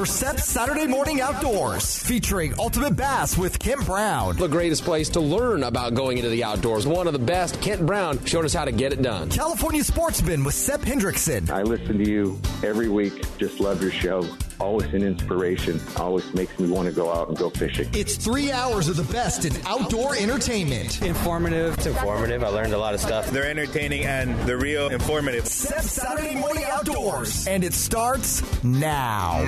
for Sepp's Saturday Morning Outdoors, featuring Ultimate Bass with Kent Brown. The greatest place to learn about going into the outdoors. One of the best. Kent Brown showed us how to get it done. California Sportsman with Sepp Hendrickson. I listen to you every week. Just love your show. Always an inspiration. Always makes me want to go out and go fishing. It's 3 hours of the best in outdoor entertainment. Informative. It's informative. I learned a lot of stuff. They're entertaining and they're real informative. Sepp Saturday Morning Outdoors. And it starts now.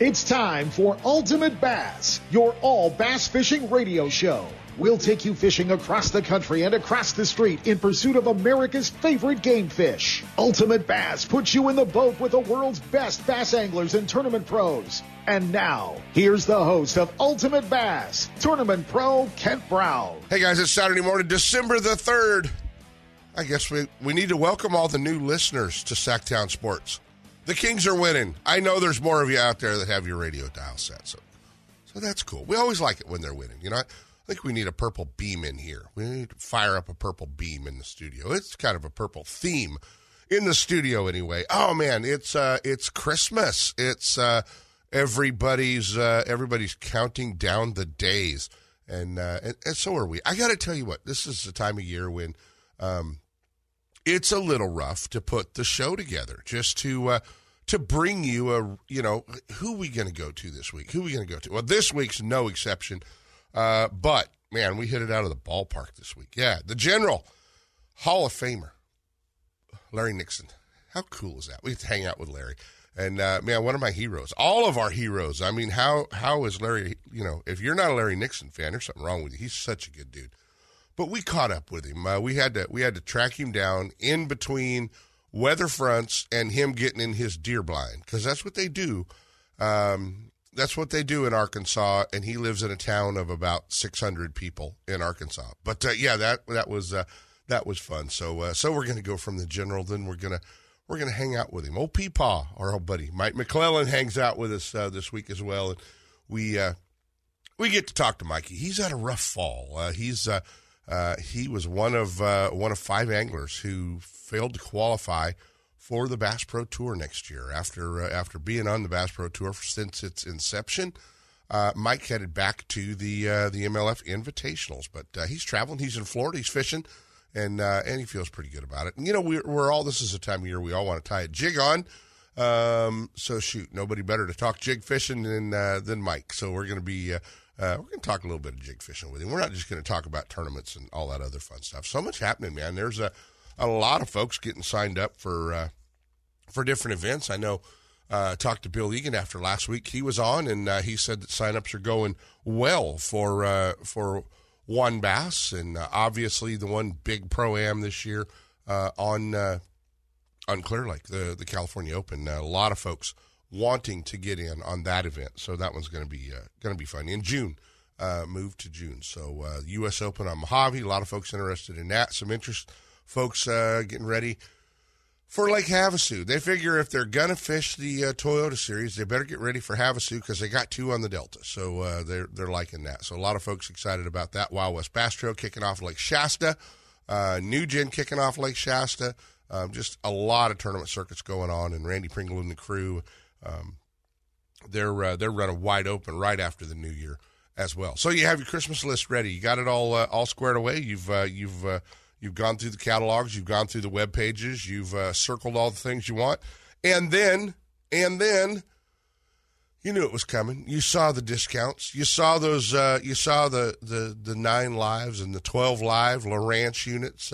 It's time for Ultimate Bass, your all bass fishing radio show. We'll take you fishing across the country and across the street in pursuit of America's favorite game fish. Ultimate Bass puts you in the boat with the world's best bass anglers and tournament pros. And now, here's the host of Ultimate Bass, tournament pro Kent Brown. Hey guys, it's Saturday morning, December the 3rd. I guess we need to welcome all the new listeners to Sacktown Sports. The Kings are winning. I know there's more of you out there that have your radio dial set, so that's cool. We always like it when they're winning, you know. I think we need a purple beam in here. We need to fire up a purple beam in the studio. It's kind of a purple theme in the studio anyway. Oh, man, it's Christmas. It's everybody's counting down the days, and so are we. I got to tell you what, this is the time of year when it's a little rough to put the show together, just to bring you who we going to go to this week? Who we going to go to? Well, this week's no exception. But, man, we hit it out of the ballpark this week. Yeah, the General, Hall of Famer, Larry Nixon. How cool is that? We get to hang out with Larry. And, man, one of my heroes, all of our heroes. I mean, how is Larry, if you're not a Larry Nixon fan, there's something wrong with you. He's such a good dude. But we caught up with him. We had to track him down in between weather fronts and him getting in his deer blind, because that's what they do. That's what they do in Arkansas, and he lives in a town of about 600 people in Arkansas. But that was fun. So we're gonna go from the General, then we're gonna hang out with him. Old Peepaw, our old buddy Mike McClellan, hangs out with us this week as well, and we get to talk to Mikey. He's had a rough fall. He was one of five anglers who failed to qualify for the Bass Pro Tour next year. After being on the Bass Pro Tour since its inception, Mike headed back to the MLF Invitationals. But he's traveling. He's in Florida. He's fishing, and he feels pretty good about it. And, we're all, this is the time of year we all want to tie a jig on. So shoot, nobody better to talk jig fishing than Mike. So we're going to be we're going to talk a little bit of jig fishing with him. We're not just going to talk about tournaments and all that other fun stuff. So much happening, man. There's a lot of folks getting signed up for different events. I know I talked to Bill Egan after last week. He was on, and he said that signups are going well for one bass, and obviously the one big pro-am this year on Clear Lake, the California Open. A lot of folks wanting to get in on that event, so that one's going to be fun. In June, moved to June. So U.S. Open on Mojave, a lot of folks interested in that. Some interest folks getting ready for Lake Havasu. They figure if they're going to fish the Toyota Series, they better get ready for Havasu because they got two on the Delta. So they're liking that. So a lot of folks excited about that. Wild West Bass Trail kicking off Lake Shasta. New Gen kicking off Lake Shasta. Just a lot of tournament circuits going on. And Randy Pringle and the crew, they're running wide open right after the New Year as well. So you have your Christmas list ready. You got it all squared away. You've gone through the catalogs, you've gone through the web pages, you've circled all the things you want, and then, you knew it was coming. You saw the discounts, you saw those, you saw the 9 lives and the 12 live Lowrance units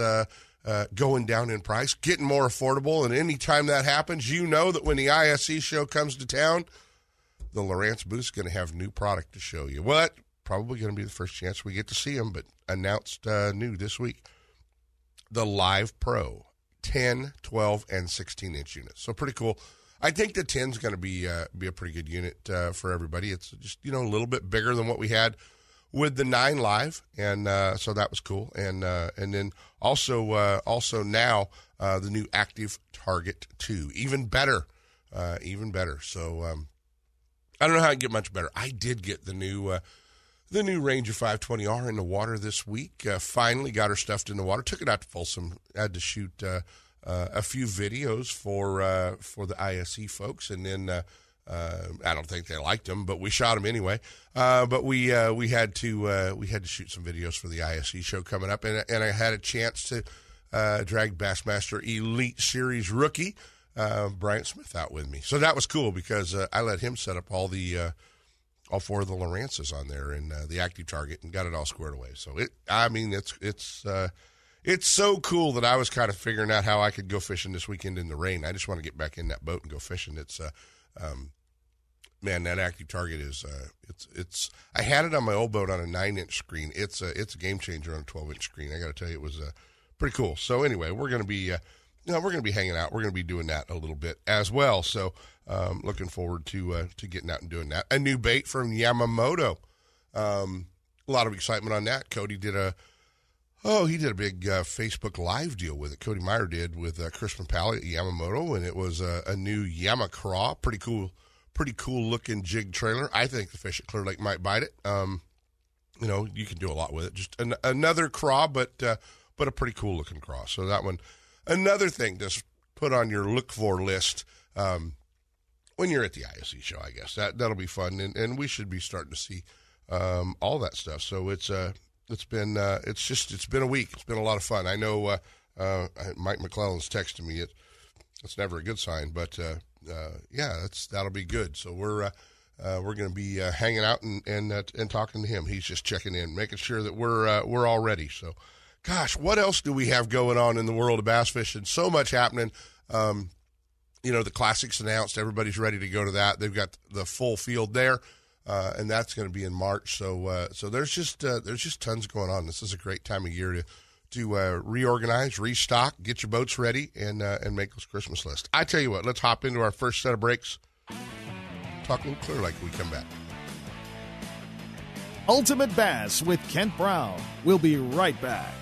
going down in price, getting more affordable. And any time that happens, you know that when the ISE show comes to town, the Lowrance booth's going to have new product to show you. What? Probably going to be the first chance we get to see them, but announced new this week. The Live Pro 10, 12, and 16-inch units. So pretty cool. I think the 10 is going to be a pretty good unit for everybody. It's just, a little bit bigger than what we had with the 9 Live, and so that was cool. And then also now the new Active Target 2, even better. So I don't know how I can get much better. I did get the new the new Ranger 520R in the water this week. Finally got her stuffed in the water. Took it out to Folsom. Had to shoot a few videos for the ISE folks, and then I don't think they liked them, but we shot them anyway. But we had to shoot some videos for the ISE show coming up, and I had a chance to drag Bassmaster Elite Series rookie Bryant Smith out with me. So that was cool because I let him set up all the all four of the Lowrances on there and the Active Target and got it all squared away. So it's so cool that I was kind of figuring out how I could go fishing this weekend in the rain. I just want to get back in that boat and go fishing. It's man, that Active Target is I had it on my old boat on a 9-inch screen. It's a game changer on a 12-inch screen. I got to tell you, it was pretty cool. So anyway, we're going to be hanging out. We're going to be doing that a little bit as well. So looking forward to getting out and doing that. A new bait from Yamamoto. A lot of excitement on that. Cody did a big Facebook Live deal with it. Cody Meyer did with Chris Mappali at Yamamoto, and it was a new Yamakra. Pretty cool looking jig trailer. I think the fish at Clear Lake might bite it. You can do a lot with it. Just another craw, but a pretty cool looking craw. So that one, another thing to put on your look for list when you're at the ISE show, I guess. That'll be fun, and we should be starting to see all that stuff. So it's a it's been a week. It's been a lot of fun. I know Mike McClellan's texting me. It's never a good sign, but yeah, that'll be good. So we're going to be hanging out and talking to him. He's just checking in, making sure that we're all ready. So, gosh, what else do we have going on in the world of bass fishing? So much happening. The Classic's announced. Everybody's ready to go to that. They've got the full field there. And that's going to be in March. So, so there's just tons going on. This is a great time of year to reorganize, restock, get your boats ready, and make those Christmas lists. I tell you what, let's hop into our first set of breaks. Talk a little Clear Lake when we come back. Ultimate Bass with Kent Brown. We'll be right back.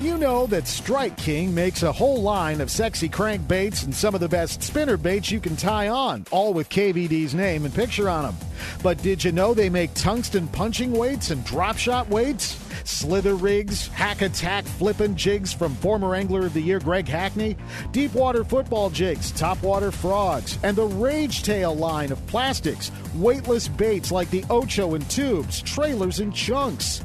You know that Strike King makes a whole line of sexy crankbaits and some of the best spinner baits you can tie on, all with KVD's name and picture on them. But did you know they make tungsten punching weights and drop shot weights? Slither rigs, hack attack flippin' jigs from former Angler of the Year Greg Hackney, deep water football jigs, topwater frogs, and the Rage Tail line of plastics, weightless baits like the Ocho and tubes, trailers and chunks.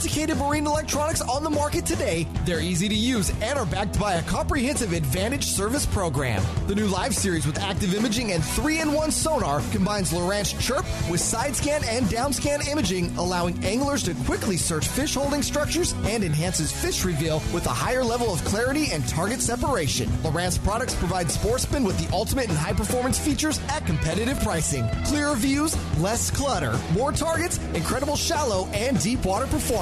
marine electronics on the market today. They're easy to use and are backed by a comprehensive advantage service program. The new Live series with active imaging and 3-in-1 sonar combines Lowrance Chirp with side scan and down scan imaging, allowing anglers to quickly search fish holding structures and enhances fish reveal with a higher level of clarity and target separation. Lowrance products provide sportsmen with the ultimate and high performance features at competitive pricing. Clearer views, less clutter, more targets, incredible shallow and deep water performance.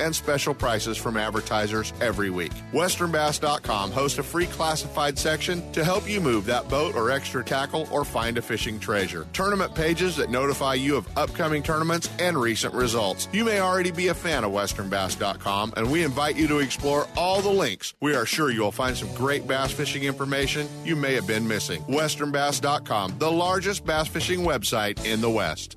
and special prices from advertisers every week. WesternBass.com hosts a free classified section to help you move that boat or extra tackle or find a fishing treasure. Tournament pages that notify you of upcoming tournaments and recent results. You may already be a fan of WesternBass.com, and we invite you to explore all the links. We are sure you'll find some great bass fishing information you may have been missing. WesternBass.com, the largest bass fishing website in the West.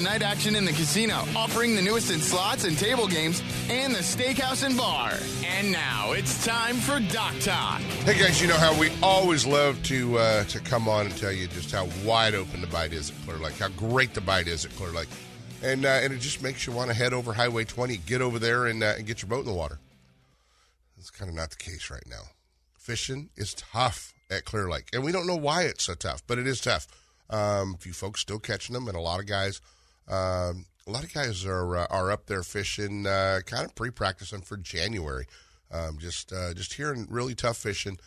night action in the casino, offering the newest in slots and table games and the steakhouse and bar. And now it's time for Doc Talk. Hey guys, you know how we always love to come on and tell you just how wide open the bite is at Clear Lake, how great the bite is at Clear Lake, and it just makes you want to head over Highway 20, get over there and get your boat in the water. That's kind of not the case right now. Fishing is tough at Clear Lake, and we don't know why it's so tough, but it is tough. A few folks still catching them, and a lot of guys are up there fishing, kind of pre-practicing for January. Just hearing really tough fishing.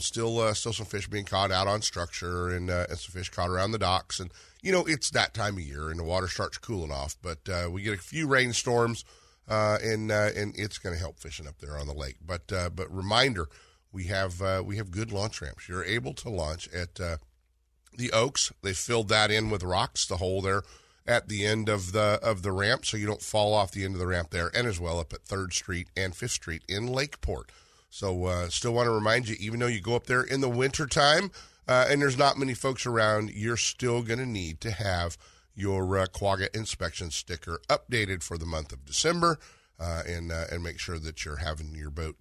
Still some fish being caught out on structure and some fish caught around the docks. And, you know, it's that time of year and the water starts cooling off. But we get a few rainstorms, and it's going to help fishing up there on the lake. But reminder, we have good launch ramps. You're able to launch at the Oaks. They filled that in with rocks, the hole there at the end of the ramp, so you don't fall off the end of the ramp there, and as well up at 3rd Street and 5th Street in Lakeport. So still want to remind you, even though you go up there in the wintertime and there's not many folks around, you're still going to need to have your Quagga inspection sticker updated for the month of December and make sure that you're having your boat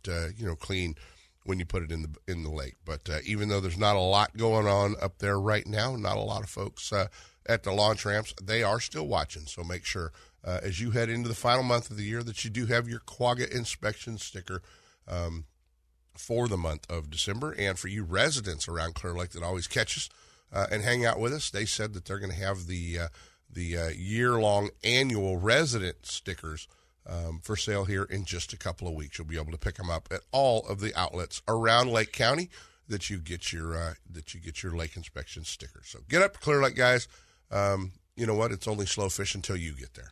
clean when you put it in the lake. But even though there's not a lot going on up there right now, not a lot of folks at the launch ramps, they are still watching. So make sure as you head into the final month of the year that you do have your Quagga inspection sticker for the month of December. And for you residents around Clear Lake that always catch us and hang out with us, they said that they're going to have the year-long annual resident stickers for sale here in just a couple of weeks. You'll be able to pick them up at all of the outlets around Lake County that you get your lake inspection sticker. So get up to Clear Lake, guys. You know what? It's only slow fish until you get there.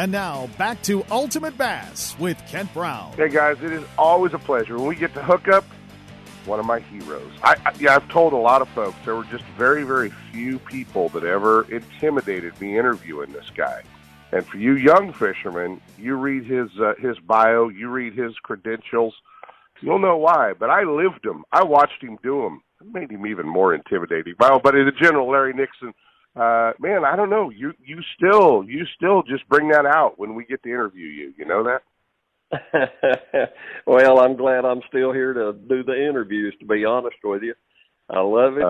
And now, back to Ultimate Bass with Kent Brown. Hey, guys, it is always a pleasure. When we get to hook up, one of my heroes. I've told a lot of folks there were just very, very few people that ever intimidated me interviewing this guy. And for you young fishermen, you read his bio, you read his credentials. You'll know why, but I lived him. I watched him do them. It made him even more intimidating. But in general, Larry Nixon, man, I don't know. You still just bring that out when we get to interview you. You know that? Well, I'm glad I'm still here to do the interviews, to be honest with you. I love it.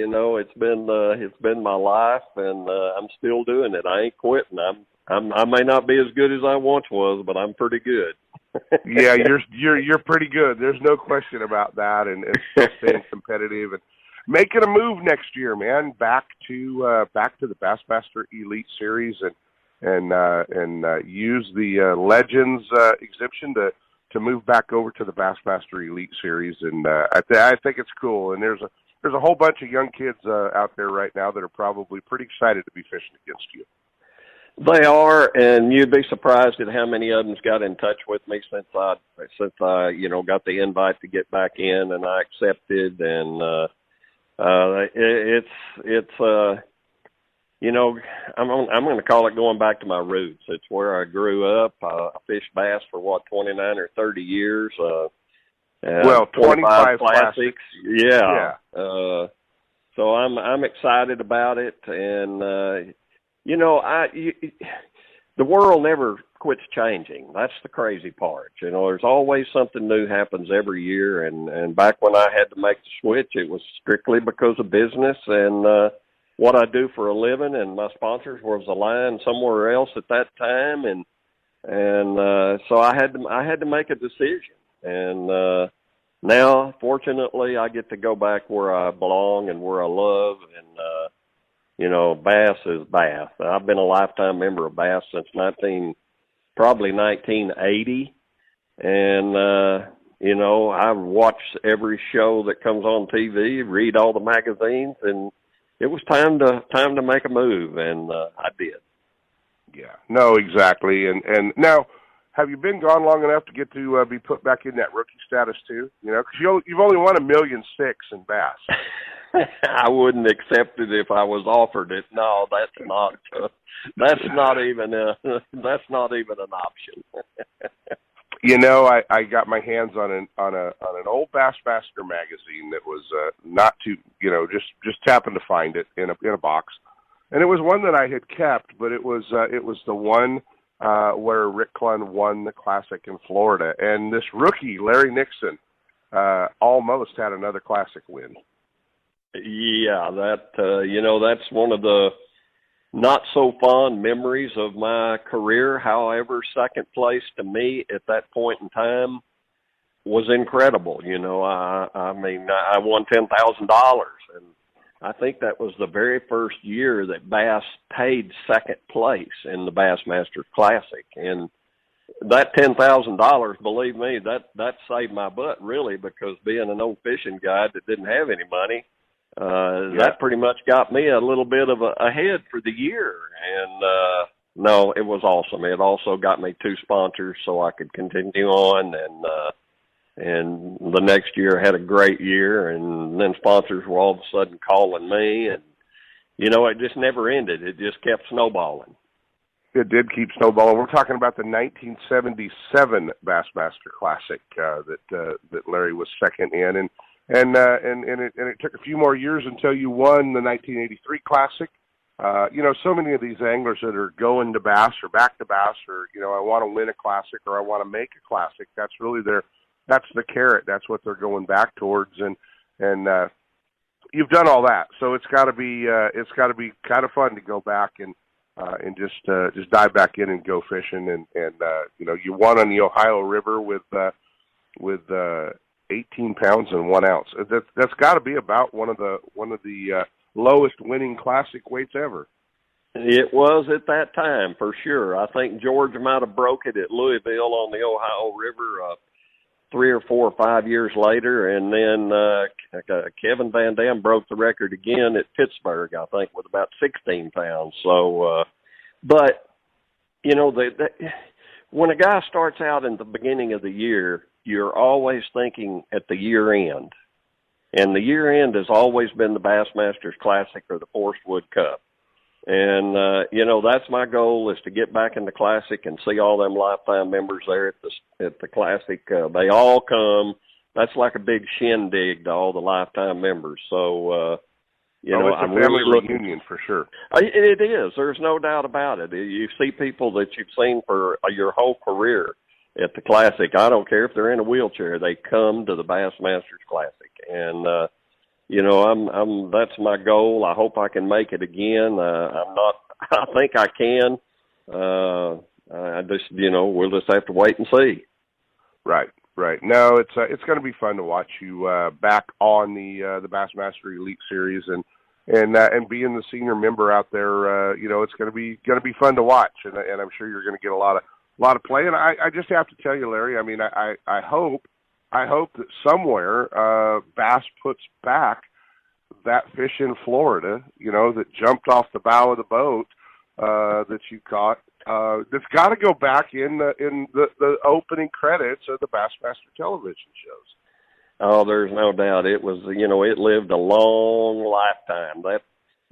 It's been my life, and I'm still doing it. I ain't quitting. I may not be as good as I once was, but I'm pretty good. Yeah, you're pretty good. There's no question about that, and still staying competitive and making a move next year, man, back to the Bassmaster Elite Series and use the Legends exemption to move back over to the Bassmaster Elite Series, and I think it's cool. And there's a whole bunch of young kids out there right now that are probably pretty excited to be fishing against you. They are, and you'd be surprised at how many of them's got in touch with me since I got the invite to get back in, and I accepted, and it's You know, I'm going to call it going back to my roots. It's where I grew up. I fished bass for, 29 or 30 years. 25 classics. Yeah. So I'm excited about it. And, you know, the world never quits changing. That's the crazy part. You know, there's always something new happens every year. And back when I had to make the switch, it was strictly because of business and, what I do for a living, and my sponsors was aligned somewhere else at that time, and so I had to make a decision, and now fortunately I get to go back where I belong and where I love, and you know, bass is bass. I've been a lifetime member of bass since 1980, and you know, I watch every show that comes on TV, read all the magazines, and it was time to make a move, and I did. Yeah, no, exactly. And now, have you been gone long enough to get to be put back in that rookie status too? You know, because you've only won $1.6 million in bass. I wouldn't accept it if I was offered it. No, that's not even an option. You know, I got my hands on an old Bassmaster magazine that was not too, you know, just happened to find it in a box, and it was one that I had kept, but it was the one where Rick Klun won the Classic in Florida, and this rookie Larry Nixon almost had another Classic win. Yeah, that you know, that's one of the not so fond memories of my career. However, second place to me at that point in time was incredible. You know, I won $10,000, and I think that was the very first year that bass paid second place in the Bassmaster Classic. And that $10,000, believe me, that saved my butt really, because being an old fishing guy that didn't have any money, that pretty much got me a little bit of ahead for the year. And, no, it was awesome. It also got me 2 sponsors so I could continue on. And the next year I had a great year, and then sponsors were all of a sudden calling me, and, you know, it just never ended. It just kept snowballing. It did keep snowballing. We're talking about the 1977 Bassmaster Classic, that Larry was second in. And it took a few more years until you won the 1983 Classic. You know, so many of these anglers that are going to bass or back to bass, or, you know, I want to win a Classic or I want to make a Classic. That's really that's the carrot. That's what they're going back towards. And you've done all that, so it's got to be kind of fun to go back and just dive back in and go fishing. And you know, you won on the Ohio River with 18 pounds and 1 ounce. That's got to be about one of the lowest winning Classic weights ever. It was at that time, for sure. I think George might have broke it at Louisville on the Ohio River 3 or 4 or 5 years later, and then Kevin Van Dam broke the record again at Pittsburgh, I think, with about 16 pounds. So, but you know, when a guy starts out in the beginning of the year, you're always thinking at the year end. And the year end has always been the Bassmasters Classic or the Forest Wood Cup. And, you know, that's my goal, is to get back in the Classic and see all them lifetime members there at the Classic. They all come. That's like a big shindig to all the lifetime members. So, you know, it's a family reunion for sure. It is. There's no doubt about it. You see people that you've seen for your whole career at the Classic. I don't care if they're in a wheelchair, they come to the Bassmasters Classic. And, you know, that's my goal. I hope I can make it again. I think I can. I just, you know, we'll just have to wait and see. Right. No, it's going to be fun to watch you, back on the Bassmaster Elite Series and being the senior member out there. You know, it's going to be fun to watch. And I'm sure you're going to get a lot of play, and I just have to tell you, Larry, I mean, I hope that somewhere bass puts back that fish in Florida, you know, that jumped off the bow of the boat that you caught. That's got to go back in the opening credits of the Bassmaster television shows. Oh, there's no doubt. It was, you know, it lived a long lifetime.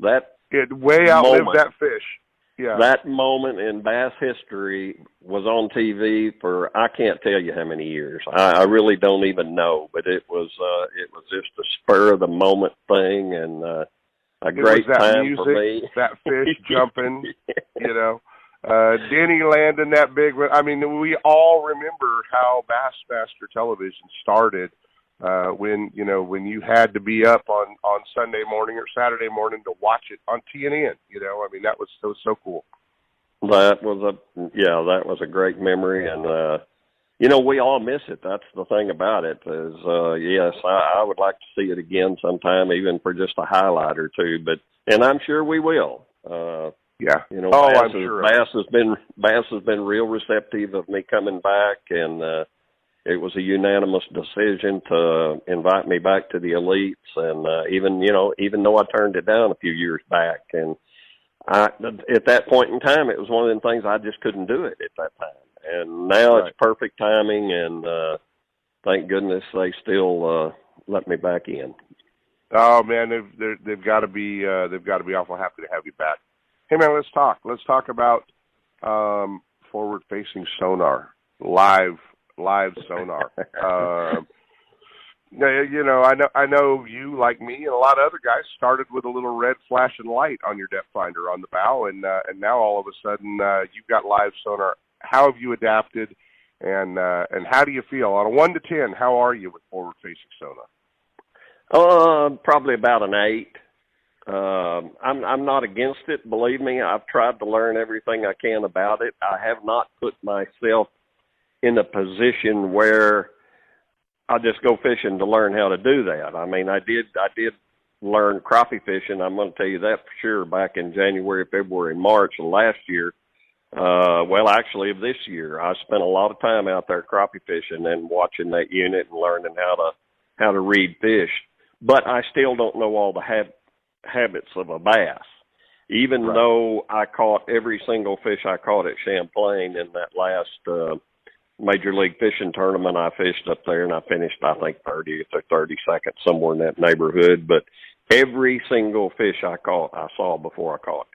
That It way outlived that fish. Yeah. That moment in bass history was on TV for I can't tell you how many years. I really don't even know, but it was just a spur of the moment thing and a great time music, for me. That fish jumping, you know, Denny landing that big one. I mean, we all remember how Bassmaster Television started. When you had to be up on Sunday morning or Saturday morning to watch it on TNN, you know, I mean, that was so cool. That was a great memory. And, we all miss it. That's the thing about it is, yes, I would like to see it again sometime, even for just a highlight or two, and I'm sure we will. Bass has been real receptive of me coming back and, it was a unanimous decision to invite me back to the elites. And even though I turned it down a few years back, and at that point in time, it was one of them things I just couldn't do it at that time. And now It's perfect timing, and thank goodness they still let me back in. Oh man, they've got to be awful happy to have you back. Hey man, let's talk. Let's talk about forward-facing sonar live sonar. I know you, like me, and a lot of other guys started with a little red flashing light on your depth finder on the bow, and now all of a sudden you've got live sonar. How have you adapted, and how do you feel? On a 1 to 10, how are you with forward-facing sonar? Probably about an 8. I'm not against it. Believe me, I've tried to learn everything I can about it. I have not put myself in a position where I just go fishing to learn how to do that. I mean, I did learn crappie fishing. I'm going to tell you that for sure back in January, February, March of last year. Actually of this year, I spent a lot of time out there crappie fishing and watching that unit and learning how to read fish. But I still don't know all the habits of a bass. Even though I caught every single fish I caught at Champlain in that last, Major League Fishing Tournament, I fished up there, and I finished, I think, 30th or 32nd, somewhere in that neighborhood. But every single fish I caught, I saw before I caught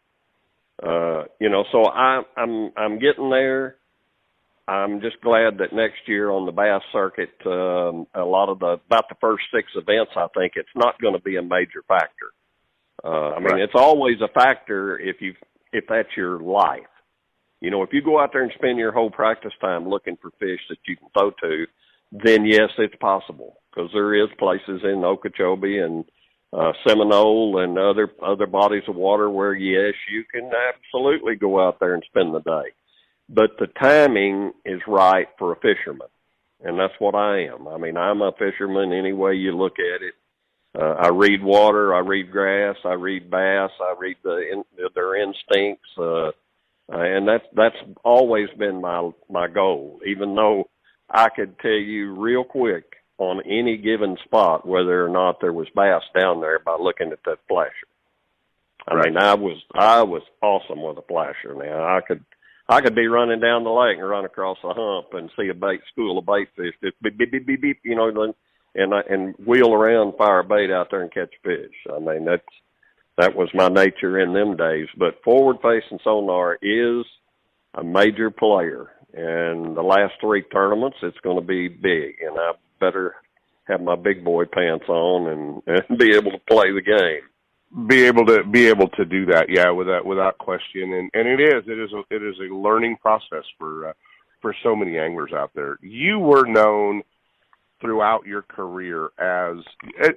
it. So I'm getting there. I'm just glad that next year on the bass circuit, about the first 6 events, I think it's not going to be a major factor. It's always a factor if that's your life. You know, if you go out there and spend your whole practice time looking for fish that you can throw to, then yes, it's possible, because there is places in Okeechobee and Seminole and other bodies of water where, yes, you can absolutely go out there and spend the day. But the timing is right for a fisherman, and that's what I am. I mean, I'm a fisherman any way you look at it. I read water, I read grass, I read bass, I read their instincts, and that's always been my goal, even though I could tell you real quick on any given spot whether or not there was bass down there by looking at that flasher. I mean, I was awesome with a flasher. Now I could be running down the lake and run across a hump and see a school of bait fish, just beep beep beep beep beep, you know, and wheel around, fire bait out there and catch fish. I mean, that was my nature in them days. But forward-facing sonar is a major player. And the last 3 tournaments, it's going to be big. And I better have my big boy pants on and be able to play the game. Be able to do that, yeah, without question. And it is a learning process for so many anglers out there. You were known throughout your career as,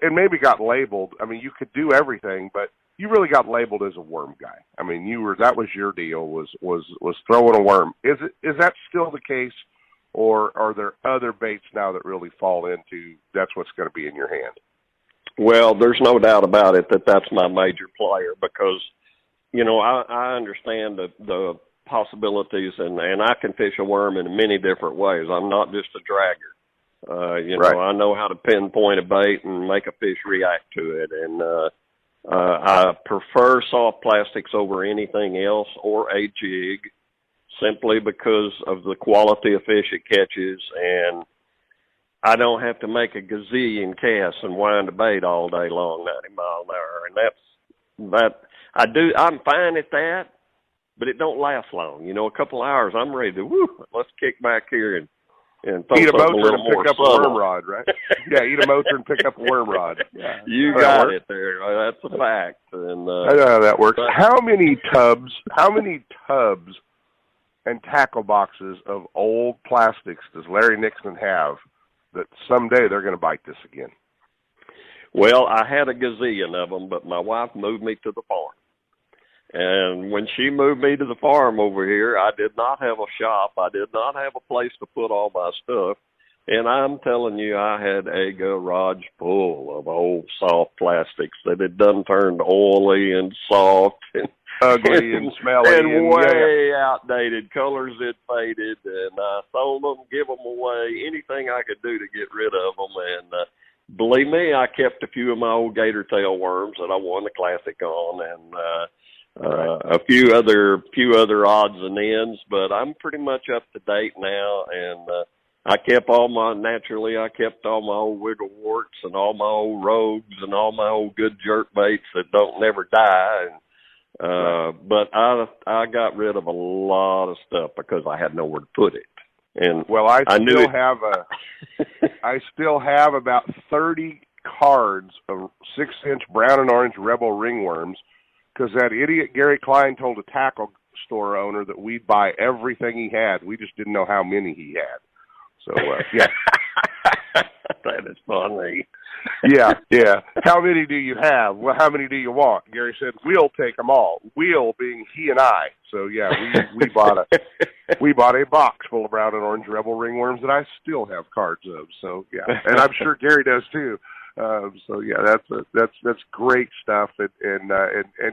and maybe got labeled. I mean, you could do everything, but you really got labeled as a worm guy. I mean, that was your deal was throwing a worm. Is that still the case, or are there other baits now that really fall into that's what's going to be in your hand? Well, there's no doubt about it that's my major player, because I understand the possibilities, and I can fish a worm in many different ways. I'm not just a dragger. I know how to pinpoint a bait and make a fish react to it, and I prefer soft plastics over anything else or a jig, simply because of the quality of fish it catches, and I don't have to make a gazillion casts and wind a bait all day long, 90 mile an hour, and that's that. I'm fine at that, but it don't last long. You know, a couple hours, I'm ready to, let's kick back here and eat a motor and pick up a worm rod, right? Yeah, eat a motor and pick up a worm rod. Yeah. You got it there. That's a fact. And I know how that works. How many tubs and tackle boxes of old plastics does Larry Nixon have that someday they're going to bite this again? Well, I had a gazillion of them, but my wife moved me to the farm. And when she moved me to the farm over here, I did not have a shop. I did not have a place to put all my stuff. And I'm telling you, I had a garage full of old soft plastics that had done turned oily and soft and ugly and smelly and way outdated. Colors had faded, and I sold them, give them away, anything I could do to get rid of them. And believe me, I kept a few of my old gator tail worms that I won the classic on, and a few other odds and ends, but I'm pretty much up to date now. And I kept all my old wiggle warts and all my old rogues and all my old good jerk baits that don't never die. And but I got rid of a lot of stuff because I had nowhere to put it. And well, I still have about 30 cards of 6-inch brown and orange Rebel Ringworms, because that idiot Gary Klein told a tackle store owner that we'd buy everything he had. We just didn't know how many he had. So, yeah. That is funny. Yeah. How many do you have? Well, how many do you want? Gary said, we'll take them all. We'll being he and I. So, yeah, we bought a box full of brown and orange Rebel Ringworms that I still have cards of. So, yeah. And I'm sure Gary does, too. So yeah, that's great stuff, and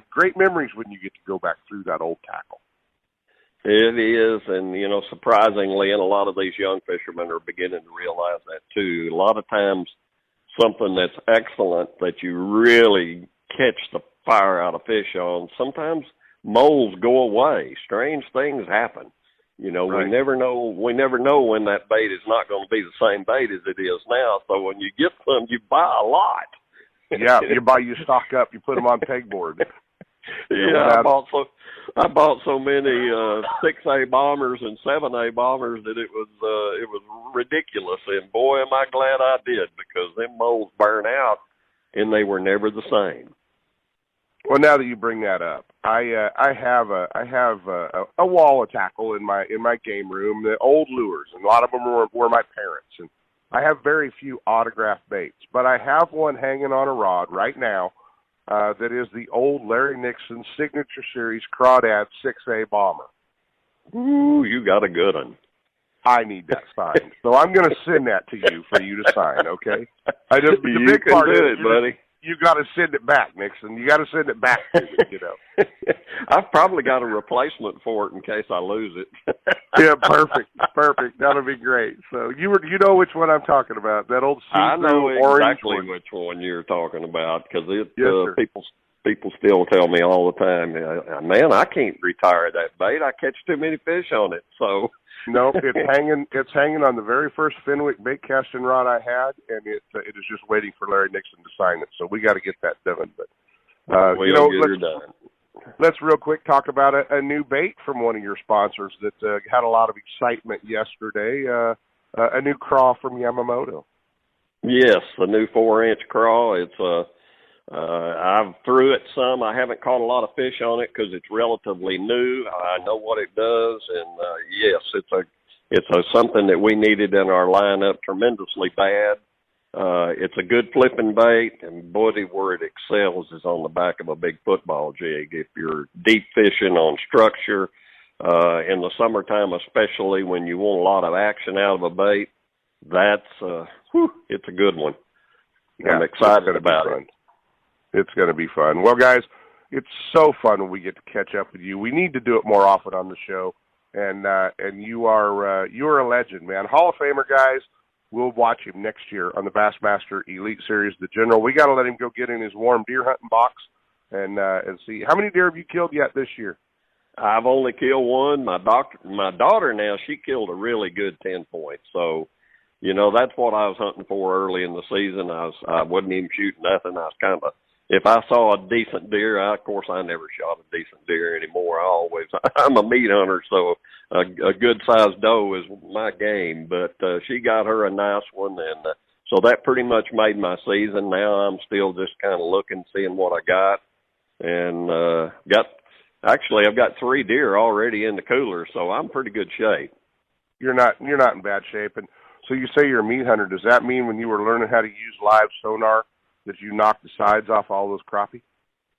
great memories when you get to go back through that old tackle. It is, and you know, surprisingly, and a lot of these young fishermen are beginning to realize that too. A lot of times, something that's excellent that you really catch the fire out of fish on. Sometimes moles go away. Strange things happen. You know, right. We never know when that bait is not going to be the same bait as it is now. So when you get some, you buy a lot. Yeah, you stock up, you put them on pegboard. Yeah, I bought so many 6A bombers and 7A bombers that it was ridiculous. And boy, am I glad I did, because them moles burn out and they were never the same. Well, now that you bring that up, I have a wall of tackle in my game room, the old lures, and a lot of them were my parents'. And I have very few autographed baits, but I have one hanging on a rod right now that is the old Larry Nixon Signature Series Crawdad 6A Bomber. Ooh, you got a good one. I need that signed, so I'm going to send that to you for you to sign. Okay, I just the you big can part do it, buddy. You got to send it back, Nixon. You got to send it back to me, you know. I've probably got a replacement for it in case I lose it. Yeah, perfect. That'll be great. So you know which one I'm talking about? That old see-through orange. I know exactly which one you're talking about, because people still tell me all the time, man, I can't retire that bait. I catch too many fish on it. So no, it's hanging on the very first Fenwick bait casting rod I had, and it is just waiting for Larry Nixon to sign it. So we got to get that done. But let's real quick talk about a new bait from one of your sponsors that had a lot of excitement yesterday. A new craw from Yamamoto. Yes, a new 4-inch craw. It's I've threw it some. I haven't caught a lot of fish on it because it's relatively new. I know what it does, and yes, it's something that we needed in our lineup tremendously bad. It's a good flipping bait, and buddy, where it excels is on the back of a big football jig. If you're deep fishing on structure in the summertime, especially when you want a lot of action out of a bait, it's a good one. Yeah, I'm excited about it. It's going to be fun. Well, guys, it's so fun when we get to catch up with you. We need to do it more often on the show, and you are a legend, man. Hall of Famer, guys. We'll watch him next year on the Bassmaster Elite Series, the General. We got to let him go get in his warm deer hunting box and see. How many deer have you killed yet this year? I've only killed one. My daughter now, she killed a really good 10-point, so... You know, that's what I was hunting for early in the season. I wasn't even shooting nothing. I was kind of if I saw a decent deer, I never shot a decent deer anymore. I'm a meat hunter, so a good-sized doe is my game. But she got her a nice one, and so that pretty much made my season. Now I'm still just kind of looking, seeing what I got, and I've got 3 deer already in the cooler, so I'm pretty good shape. You're not in bad shape, and so you say you're a meat hunter. Does that mean when you were learning how to use live sonar that you knocked the sides off all those crappie?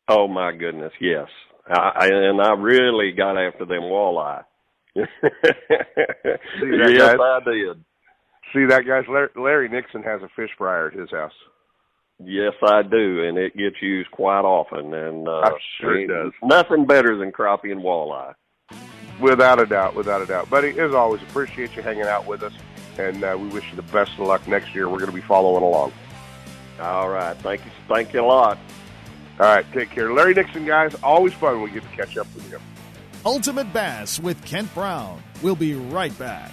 Oh, my goodness, yes. I really got after them walleye. See that, yes, guys? I did. See that, guys? Larry Nixon has a fish fryer at his house. Yes, I do, and it gets used quite often. And I'm sure it does. Nothing better than crappie and walleye. Without a doubt. Buddy, as always, appreciate you hanging out with us, and we wish you the best of luck next year. We're going to be following along. All right. Thank you a lot. All right. Take care. Larry Nixon, guys. Always fun when we get to catch up with him. Ultimate Bass with Kent Brown. We'll be right back.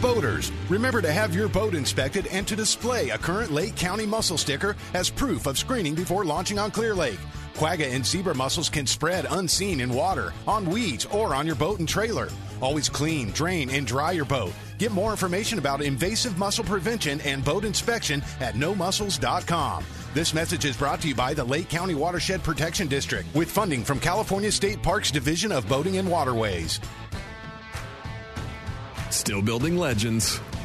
Boaters, remember to have your boat inspected and to display a current Lake County mussel sticker as proof of screening before launching on Clear Lake. Quagga and zebra mussels can spread unseen in water, on weeds, or on your boat and trailer. Always clean, drain, and dry your boat. Get more information about invasive mussel prevention and boat inspection at nomussels.com. This message is brought to you by the Lake County Watershed Protection District with funding from California State Parks Division of Boating and Waterways. Still building legends,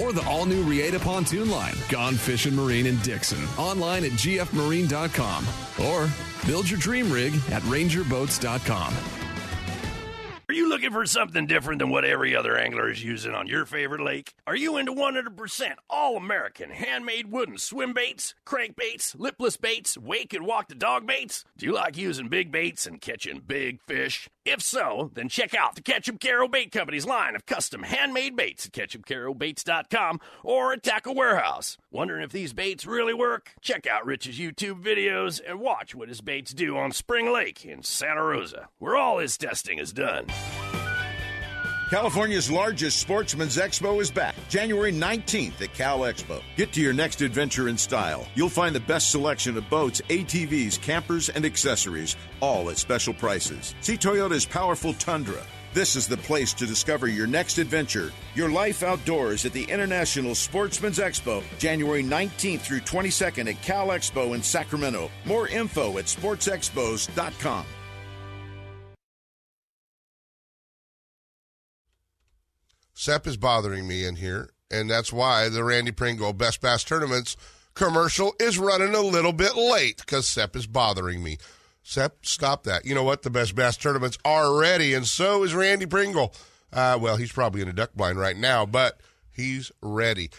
or the all-new Rieta pontoon line. Gone Fish and Marine in Dixon. Online at gfmarine.com. Or build your dream rig at rangerboats.com. Are you looking for something different than what every other angler is using on your favorite lake? Are you into 100% all-American handmade wooden swim baits, crankbaits, lipless baits, wake and walk the dog baits? Do you like using big baits and catching big fish? If so, then check out the Ketchum Caro Bait Company's line of custom handmade baits at ketchupcarobaits.com or at Tackle Warehouse. Wondering if these baits really work? Check out Rich's YouTube videos and watch what his baits do on Spring Lake in Santa Rosa, where all his testing is done. California's largest sportsman's expo is back, January 19th at Cal Expo. Get to your next adventure in style. You'll find the best selection of boats, ATVs, campers, and accessories, all at special prices. See Toyota's powerful Tundra. This is the place to discover your next adventure, your life outdoors at the International Sportsman's Expo, January 19th through 22nd at Cal Expo in Sacramento. More info at sportsexpos.com. Sepp is bothering me in here, and that's why the Randy Pringle Best Bass Tournaments commercial is running a little bit late, because Sepp is bothering me. Sepp, stop that. You know what? The Best Bass Tournaments are ready, and so is Randy Pringle. Well, he's probably in a duck blind right now, but he's ready.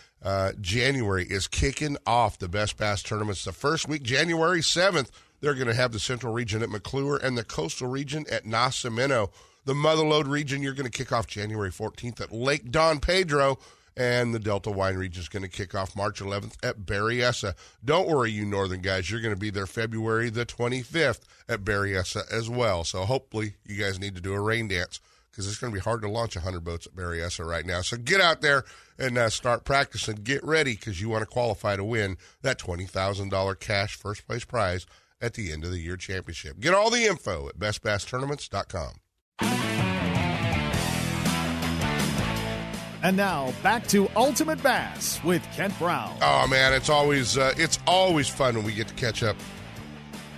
January is kicking off the Best Bass Tournaments. The first week, January 7th, they're going to have the Central Region at McClure and the Coastal Region at Nacimiento. The Motherlode region, you're going to kick off January 14th at Lake Don Pedro, and the Delta Wine region is going to kick off March 11th at Berryessa. Don't worry, you northern guys, you're going to be there February the 25th at Berryessa as well. So hopefully you guys need to do a rain dance, because it's going to be hard to launch 100 boats at Berryessa right now. So get out there and start practicing. Get ready, because you want to qualify to win that $20,000 cash first place prize at the end of the year championship. Get all the info at bestbasstournaments.com. And now back to Ultimate Bass with Kent Brown. Oh man, it's always fun when we get to catch up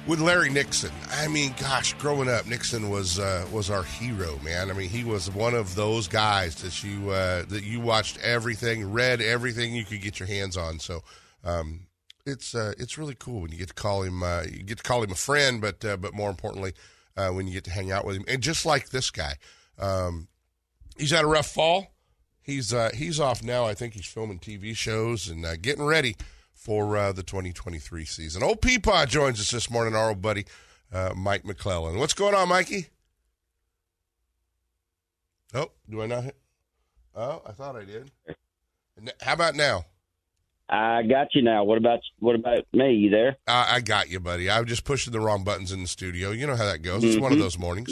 with Larry Nixon. I mean, gosh, growing up, Nixon was our hero, man. I mean, he was one of those guys that you watched everything, read everything you could get your hands on. So it's really cool when you get to call him a friend, but more importantly, when you get to hang out with him. And just like this guy, he's had a rough fall. He's off now. I think he's filming TV shows and getting ready for the 2023 season. Old Peapod joins us this morning, our old buddy, Mike McClellan. What's going on, Mikey? Oh, do I not hit? Oh, I thought I did. How about now? I got you now. What about me? You there? I got you, buddy. I was just pushing the wrong buttons in the studio. You know how that goes. It's one of those mornings.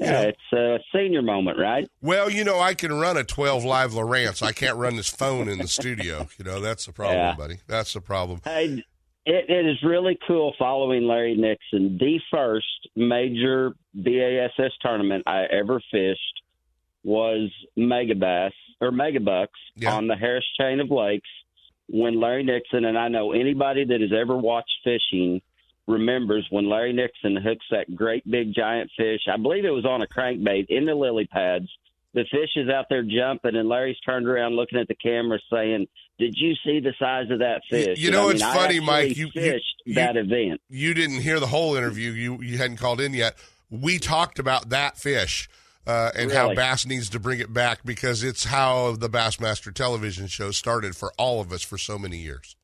Yeah, it's a senior moment, right? Well, you know, I can run a 12 live Lowrance. I can't run this phone in the studio. You know, that's the problem, buddy. That's the problem. Hey, it is really cool following Larry Nixon. The first major BASS tournament I ever fished was Megabucks on the Harris Chain of Lakes, when Larry Nixon, and I know anybody that has ever watched fishing remembers when Larry Nixon hooks that great big giant fish. I believe it was on a crankbait in the lily pads. The fish is out there jumping, and Larry's turned around looking at the camera saying, "Did you see the size of that fish?" You know, it's funny, Mike. You fished that event. You didn't hear the whole interview. You hadn't called in yet. We talked about that fish. And really? How Bass needs to bring it back, because it's how the Bassmaster television show started for all of us for so many years.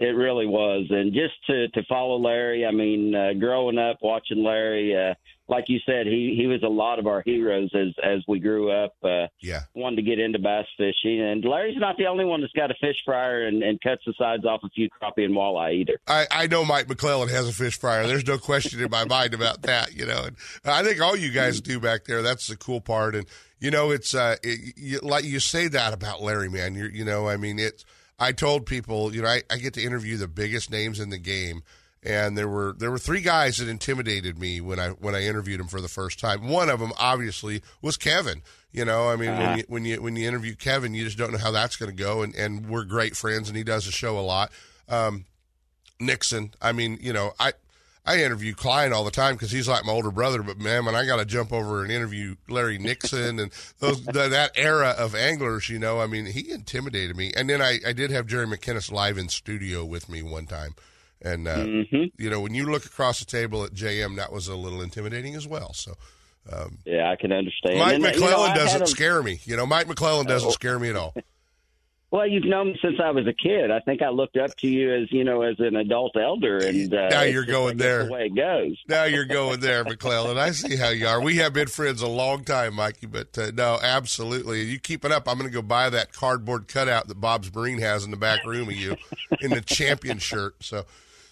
It really was. And just to follow Larry, I mean, growing up, watching Larry, like you said, he was a lot of our heroes as we grew up, wanted to get into bass fishing. And Larry's not the only one that's got a fish fryer and cuts the sides off a few crappie and walleye either. I know Mike McClellan has a fish fryer. There's no question in my mind about that, you know. And I think all you guys do back there, that's the cool part. And, you know, it's like you say that about Larry, man. You know, I mean, I told people, you know, I get to interview the biggest names in the game. And there were three guys that intimidated me when I interviewed him for the first time. One of them obviously was Kevin. You know, I mean, when you interview Kevin, you just don't know how that's going to go. And we're great friends, and he does the show a lot. Nixon, I mean, you know, I interview Klein all the time because he's like my older brother. But man, when I got to jump over and interview Larry Nixon and that era of anglers, you know, I mean, he intimidated me. And then I did have Jerry McInnes live in studio with me one time. And, you know, when you look across the table at JM, that was a little intimidating as well. So, yeah, I can understand. Mike McClellan doesn't scare me. You know, Mike McClellan doesn't scare me at all. Well, you've known me since I was a kid. I think I looked up to you as, you know, as an adult elder. And now you're going there. The way it goes. Now you're going there, McClellan. I see how you are. We have been friends a long time, Mikey. But, no, absolutely. You keep it up. I'm going to go buy that cardboard cutout that Bob's Marine has in the back room of you in the champion shirt. So.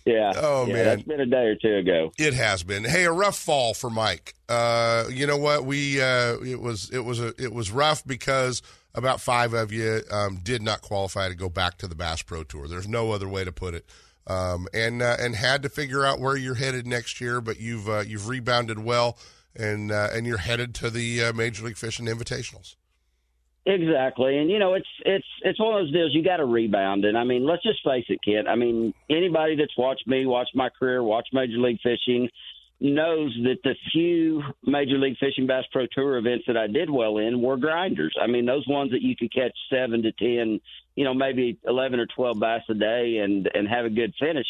Yeah. Oh, yeah, man. That's been a day or two ago. It has been. Hey, a rough fall for Mike. You know what? We it was rough because about five of you did not qualify to go back to the Bass Pro Tour. There's no other way to put it. And had to figure out where you're headed next year, but you've rebounded well, and you're headed to the Major League Fishing Invitationals. Exactly. And, you know, it's one of those deals you got to rebound. And, I mean, let's just face it, Kent. I mean, anybody that's watched me, watched my career, watched Major League Fishing knows that the few Major League Fishing Bass Pro Tour events that I did well in were grinders. I mean, those ones that you could catch 7 to 10, you know, maybe 11 or 12 bass a day and have a good finish.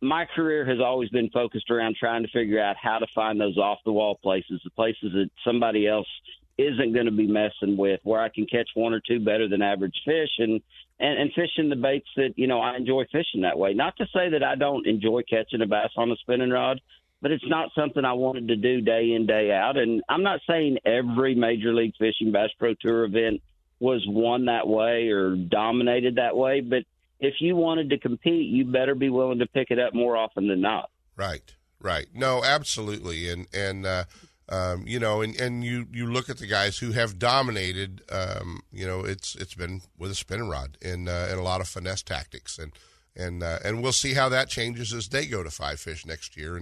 My career has always been focused around trying to figure out how to find those off-the-wall places, the places that somebody else isn't going to be messing with, where I can catch one or two better than average fish and fishing the baits that, you know, I enjoy fishing that way. Not to say that I don't enjoy catching a bass on a spinning rod, but it's not something I wanted to do day in, day out. And I'm not saying every Major League Fishing Bass Pro Tour event was won that way or dominated that way, but if you wanted to compete, you better be willing to pick it up more often than not. Right. No, absolutely. You know, and you look at the guys who have dominated, you know, it's been with a spinning rod and a lot of finesse tactics. And we'll see how that changes as they go to five fish next year.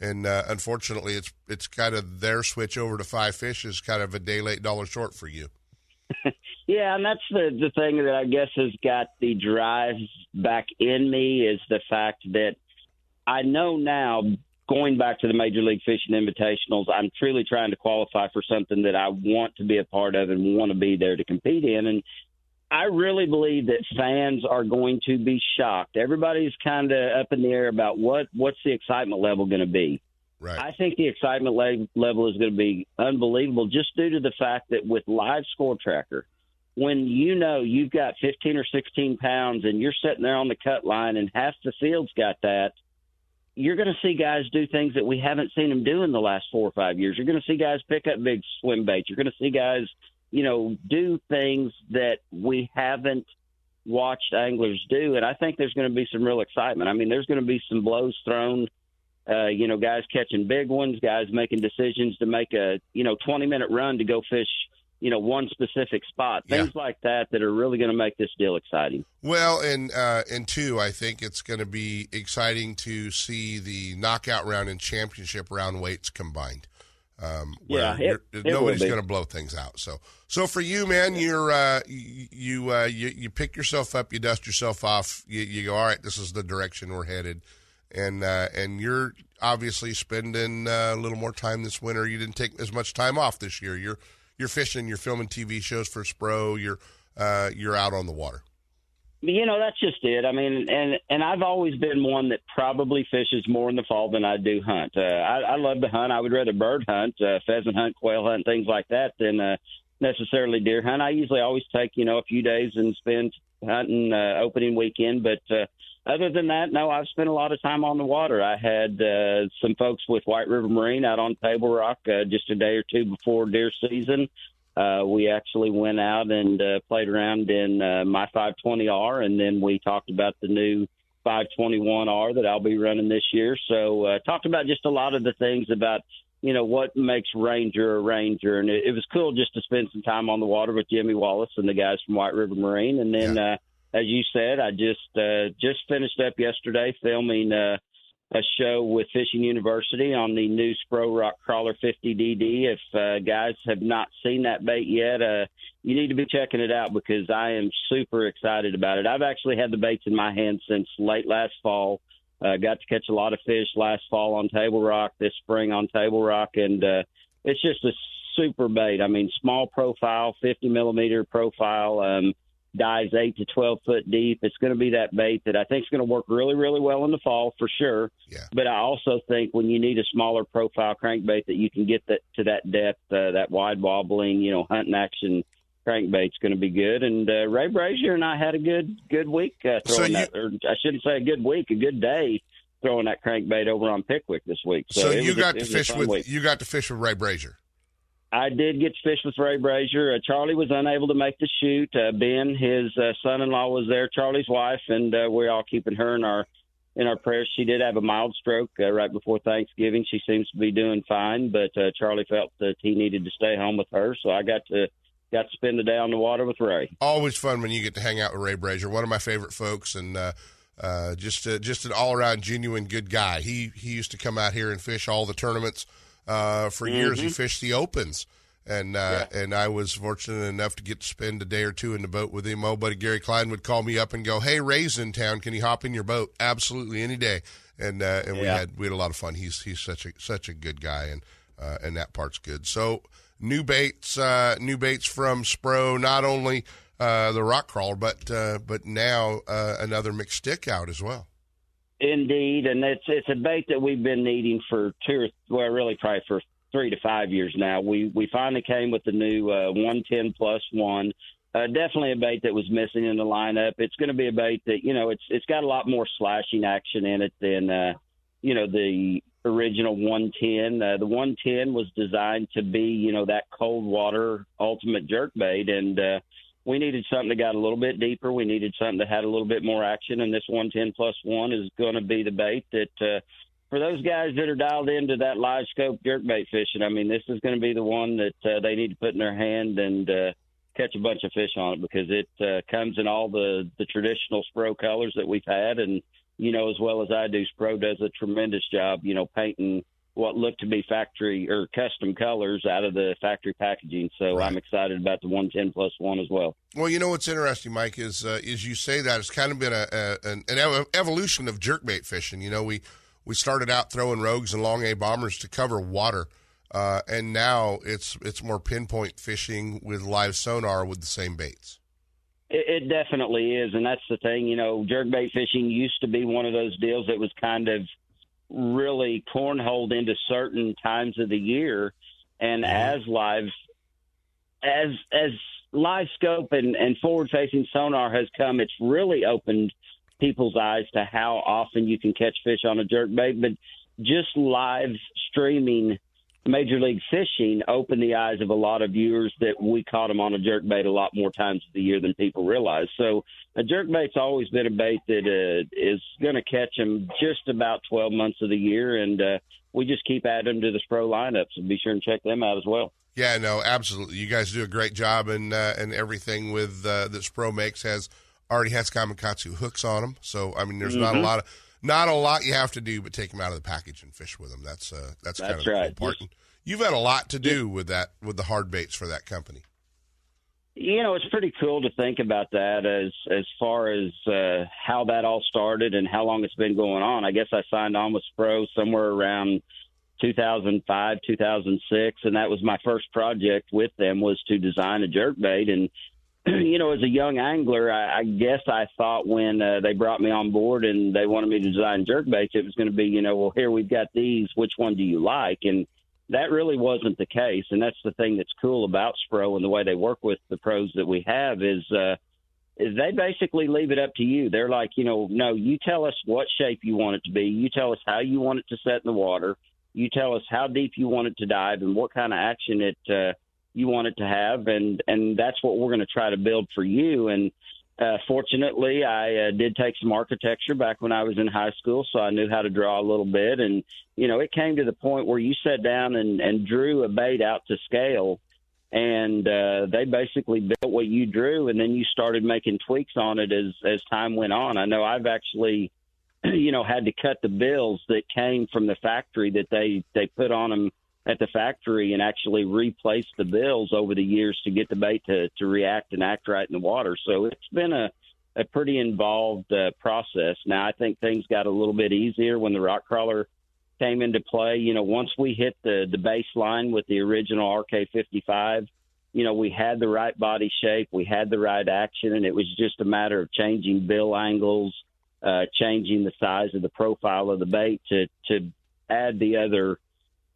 And unfortunately, it's kind of their switch over to five fish is kind of a day late, dollar short for you. Yeah, and that's the thing that I guess has got the drive back in me is the fact that I know now – going back to the Major League Fishing Invitationals, I'm truly trying to qualify for something that I want to be a part of and want to be there to compete in. And I really believe that fans are going to be shocked. Everybody's kind of up in the air about what's the excitement level going to be. Right. I think the excitement level is going to be unbelievable just due to the fact that with Live Score Tracker, when you know you've got 15 or 16 pounds and you're sitting there on the cut line and half the field's got that, you're going to see guys do things that we haven't seen them do in the last 4 or 5 years. You're going to see guys pick up big swim baits. You're going to see guys, you know, do things that we haven't watched anglers do. And I think there's going to be some real excitement. I mean, there's going to be some blows thrown, you know, guys catching big ones, guys making decisions to make a, you know, 20-minute run to go fish, you know, one specific spot, things like that, that are really going to make this deal exciting. Well, and two, I think it's going to be exciting to see the knockout round and championship round weights combined. Nobody's going to blow things out. So for you, man, you pick yourself up, you dust yourself off, you go, all right, this is the direction we're headed. And you're obviously spending a little more time this winter. You didn't take as much time off this year. You're fishing, you're filming TV shows for Spro, you're out on the water. You know, that's just it. I mean, and I've always been one that probably fishes more in the fall than I do hunt. I love to hunt. I would rather bird hunt, pheasant hunt, quail hunt, things like that than necessarily deer hunt. I usually always take, you know, a few days and spend hunting opening weekend. But other than that, no, I've spent a lot of time on the water. I had some folks with White River Marine out on Table Rock just a day or two before deer season. We actually went out and played around in my 520R, and then we talked about the new 521R that I'll be running this year. So talked about just a lot of the things about, you know, what makes Ranger a Ranger. And it was cool just to spend some time on the water with Jimmy Wallace and the guys from White River Marine. And then, as you said, I just finished up yesterday filming a show with Fishing University on the new Spro Rock Crawler 50DD. If guys have not seen that bait yet, you need to be checking it out because I am super excited about it. I've actually had the baits in my hand since late last fall. Got to catch a lot of fish last fall on Table Rock, this spring on Table Rock, and it's just a super bait. I mean, small profile, 50-millimeter profile, dives 8 to 12 foot deep. It's going to be that bait that I think is going to work really, really well in the fall for sure. Yeah. But I also think when you need a smaller profile crankbait that you can get that to that depth, that wide wobbling, you know, hunting action crankbait's going to be good. And Ray Brazier and I had a good week throwing that. Or I shouldn't say a good week, a good day throwing that crankbait over on Pickwick this week. So you got to fish with Ray Brazier. I did get to fish with Ray Brazier. Charlie was unable to make the shoot. Ben, his son-in-law, was there. Charlie's wife, and we're all keeping her in our prayers. She did have a mild stroke right before Thanksgiving. She seems to be doing fine, but Charlie felt that he needed to stay home with her, so I got to spend the day on the water with Ray. Always fun when you get to hang out with Ray Brazier. One of my favorite folks, and just an all-around genuine good guy. He used to come out here and fish all the tournaments. For years, he fished the opens, and I was fortunate enough to get to spend a day or two in the boat with him. Oh, buddy, Gary Klein would call me up and go, "Hey, Ray's in town. Can you hop in your boat?" Absolutely, any day. And we had a lot of fun. He's such a good guy, and that part's good. So new baits from Spro, not only the rock crawler, but now another mixed stick out as well. Indeed, and it's a bait that we've been needing for probably for 3 to 5 years now. We finally came with the new 110 plus one. Definitely a bait that was missing in the lineup. It's going to be a bait that, you know, it's got a lot more slashing action in it than you know, the original 110. The 110 was designed to be, you know, that cold water ultimate jerkbait, and we needed something that got a little bit deeper. We needed something that had a little bit more action, and this 110 plus one is going to be the bait that, for those guys that are dialed into that live scope jerkbait fishing, I mean, this is going to be the one that they need to put in their hand and catch a bunch of fish on it, because it comes in all the traditional Spro colors that we've had. And, you know, as well as I do, Spro does a tremendous job, you know, painting what looked to be factory or custom colors out of the factory packaging. So right. I'm excited about the 110 plus one as well. Well, you know, what's interesting, Mike, is you say that it's kind of been an evolution of jerkbait fishing. You know, we started out throwing rogues and long A bombers to cover water. And now it's more pinpoint fishing with live sonar with the same baits. It definitely is. And that's the thing, you know, jerkbait fishing used to be one of those deals that was kind of really cornholed into certain times of the year, and as live as live scope and forward-facing sonar has come, it's really opened people's eyes to how often you can catch fish on a jerkbait. But just live streaming Major League Fishing opened the eyes of a lot of viewers that we caught them on a jerkbait a lot more times of the year than people realize. So a jerkbait's always been a bait that is going to catch them just about 12 months of the year, and we just keep adding them to the Spro lineup, so be sure and check them out as well. Yeah, no, absolutely. You guys do a great job, and everything with that Spro makes already has Kamakatsu hooks on them. So I mean, there's not a lot you have to do, but take them out of the package and fish with them. That's kind of right. The cool part. Yes. You've had a lot to do with that, with the hard baits for that company. You know, it's pretty cool to think about that as far as how that all started and how long it's been going on. I guess I signed on with Spro somewhere around 2005, 2006, and that was my first project with them, was to design a jerkbait. And, you know, as a young angler, I guess I thought when they brought me on board and they wanted me to design jerkbaits, it was going to be, you know, well, here we've got these, which one do you like? And that really wasn't the case. And that's the thing that's cool about Spro and the way they work with the pros that we have is they basically leave it up to you. They're like, you know, no, you tell us what shape you want it to be. You tell us how you want it to set in the water. You tell us how deep you want it to dive and what kind of action you want it to have, and that's what we're going to try to build for you. And fortunately, I did take some architecture back when I was in high school, so I knew how to draw a little bit. And, you know, it came to the point where you sat down and drew a bait out to scale, and they basically built what you drew, and then you started making tweaks on it as time went on. I know I've actually – you know, had to cut the bills that came from the factory that they put on them at the factory, and actually replace the bills over the years to get the bait to react and act right in the water. So it's been a pretty involved process. Now, I think things got a little bit easier when the rock crawler came into play. You know, once we hit the baseline with the original RK55, you know, we had the right body shape, we had the right action, and it was just a matter of changing bill angles, changing the size of the profile of the bait to add the other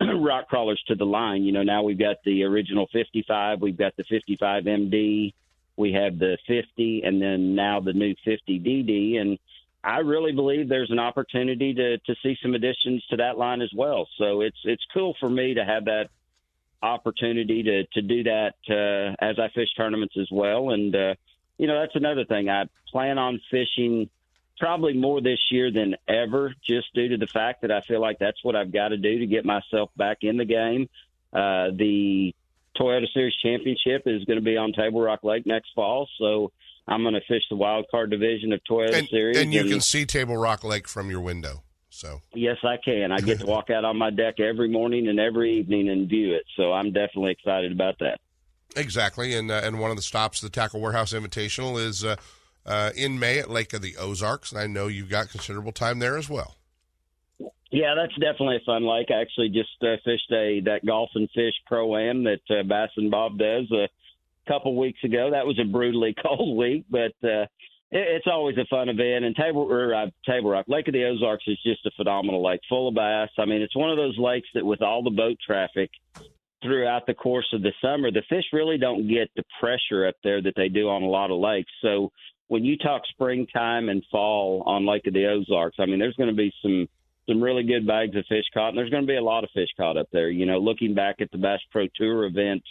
rock crawlers to the line. You know, now we've got the original 55, we've got the 55 MD, we have the 50, and then now the new 50 DD. And I really believe there's an opportunity to see some additions to that line as well. So it's cool for me to have that opportunity to do that as I fish tournaments as well. And, you know, that's another thing. I plan on fishing probably more this year than ever, just due to the fact that I feel like that's what I've got to do to get myself back in the game. The Toyota Series Championship is going to be on Table Rock Lake next fall, so I'm going to fish the wild card division of Toyota Series. And you can see Table Rock Lake from your window. So yes, I can. I get to walk out on my deck every morning and every evening and view it, so I'm definitely excited about that. Exactly, and one of the stops, the Tackle Warehouse Invitational, is in May at Lake of the Ozarks, and I know you've got considerable time there as well. Yeah, that's definitely a fun lake. I actually just fished that golf and fish pro-am that Bass and Bob does a couple weeks ago. That was a brutally cold week, but it's always a fun event. And Table Rock, Lake of the Ozarks is just a phenomenal lake, full of bass. I mean, it's one of those lakes that with all the boat traffic throughout the course of the summer, the fish really don't get the pressure up there that they do on a lot of lakes. So when you talk springtime and fall on Lake of the Ozarks, I mean, there's going to be some really good bags of fish caught, and there's going to be a lot of fish caught up there. You know, looking back at the Bass Pro Tour event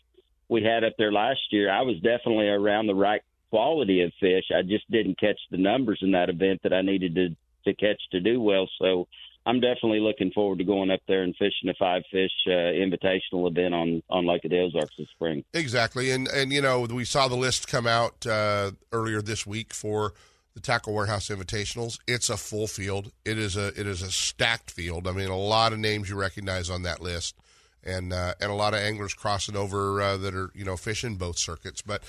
we had up there last year, I was definitely around the right quality of fish. I just didn't catch the numbers in that event that I needed to catch to do well. So I'm definitely looking forward to going up there and fishing a five-fish invitational event on Lake of the Ozarks this spring. Exactly, and you know, we saw the list come out earlier this week for the Tackle Warehouse Invitationals. It's a full field. It is a stacked field. I mean, a lot of names you recognize on that list, and a lot of anglers crossing over that are, you know, fishing both circuits. But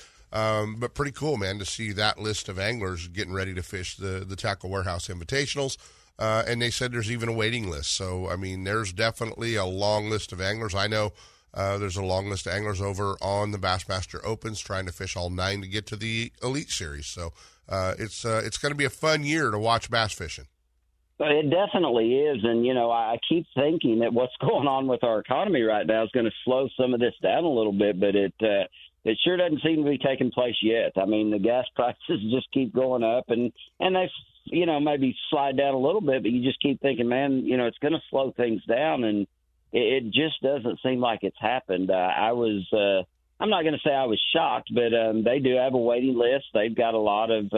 pretty cool, man, to see that list of anglers getting ready to fish the Tackle Warehouse Invitationals. And they said there's even a waiting list. So, I mean, there's definitely a long list of anglers. I know there's a long list of anglers over on the Bassmaster Opens trying to fish all nine to get to the Elite Series. So it's going to be a fun year to watch bass fishing. It definitely is. And, you know, I keep thinking that what's going on with our economy right now is going to slow some of this down a little bit. But it sure doesn't seem to be taking place yet. I mean, the gas prices just keep going up, and they, you know, maybe slide down a little bit, but you just keep thinking, man, you know, it's going to slow things down, and it just doesn't seem like it's happened. I'm not going to say I was shocked, but they do have a waiting list. They've got a lot of,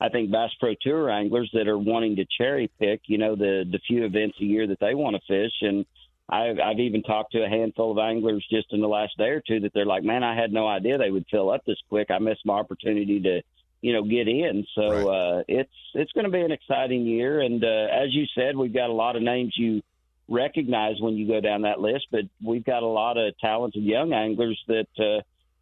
I think, Bass Pro Tour anglers that are wanting to cherry pick, you know, the few events a year that they want to fish. And I've even talked to a handful of anglers just in the last day or two that they're like, man, I had no idea they would fill up this quick. I missed my opportunity to, you know, get in. So right. It's going to be an exciting year. And as you said, we've got a lot of names you recognize when you go down that list, but we've got a lot of talented young anglers that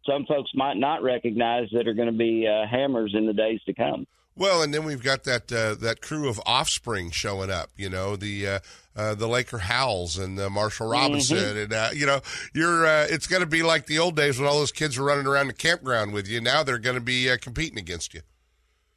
some folks might not recognize that are going to be hammers in the days to come. Well, and then we've got that that crew of offspring showing up, you know, the Laker Howells and Marshall Robinson. Mm-hmm. And, you know, it's going to be like the old days when all those kids were running around the campground with you. Now they're going to be competing against you.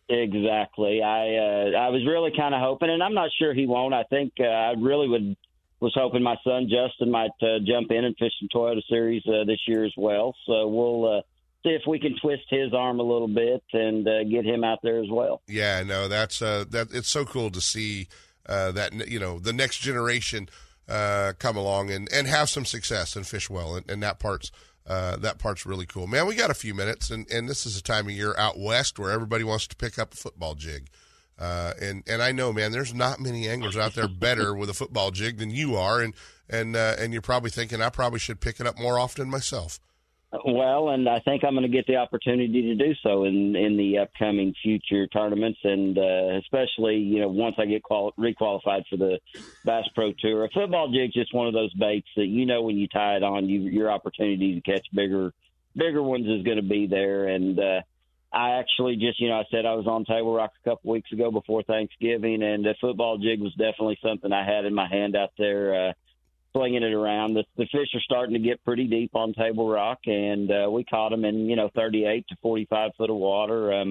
Exactly. I was really kind of hoping, and I'm not sure he won't. I think I really was hoping my son Justin might jump in and fish some Toyota Series this year as well. So we'll see if we can twist his arm a little bit and get him out there as well. Yeah, no, that's it's so cool to see that, you know, the next generation come along and have some success and fish well, and that part's really cool. Man, we got a few minutes, and this is a time of year out west where everybody wants to pick up a football jig. And I know, man, there's not many anglers out there better with a football jig than you are, and you're probably thinking, I probably should pick it up more often myself. Well, and I think I'm going to get the opportunity to do so in the upcoming future tournaments, and especially, you know, once I get requalified for the Bass Pro Tour. A football jig's just one of those baits that, you know, when you tie it on, your opportunity to catch bigger ones is going to be there. And I actually just, you know, I said I was on Table Rock a couple weeks ago before Thanksgiving, and the football jig was definitely something I had in my hand out there, flinging it around. The fish are starting to get pretty deep on Table Rock, and we caught them in, you know, 38 to 45 foot of water.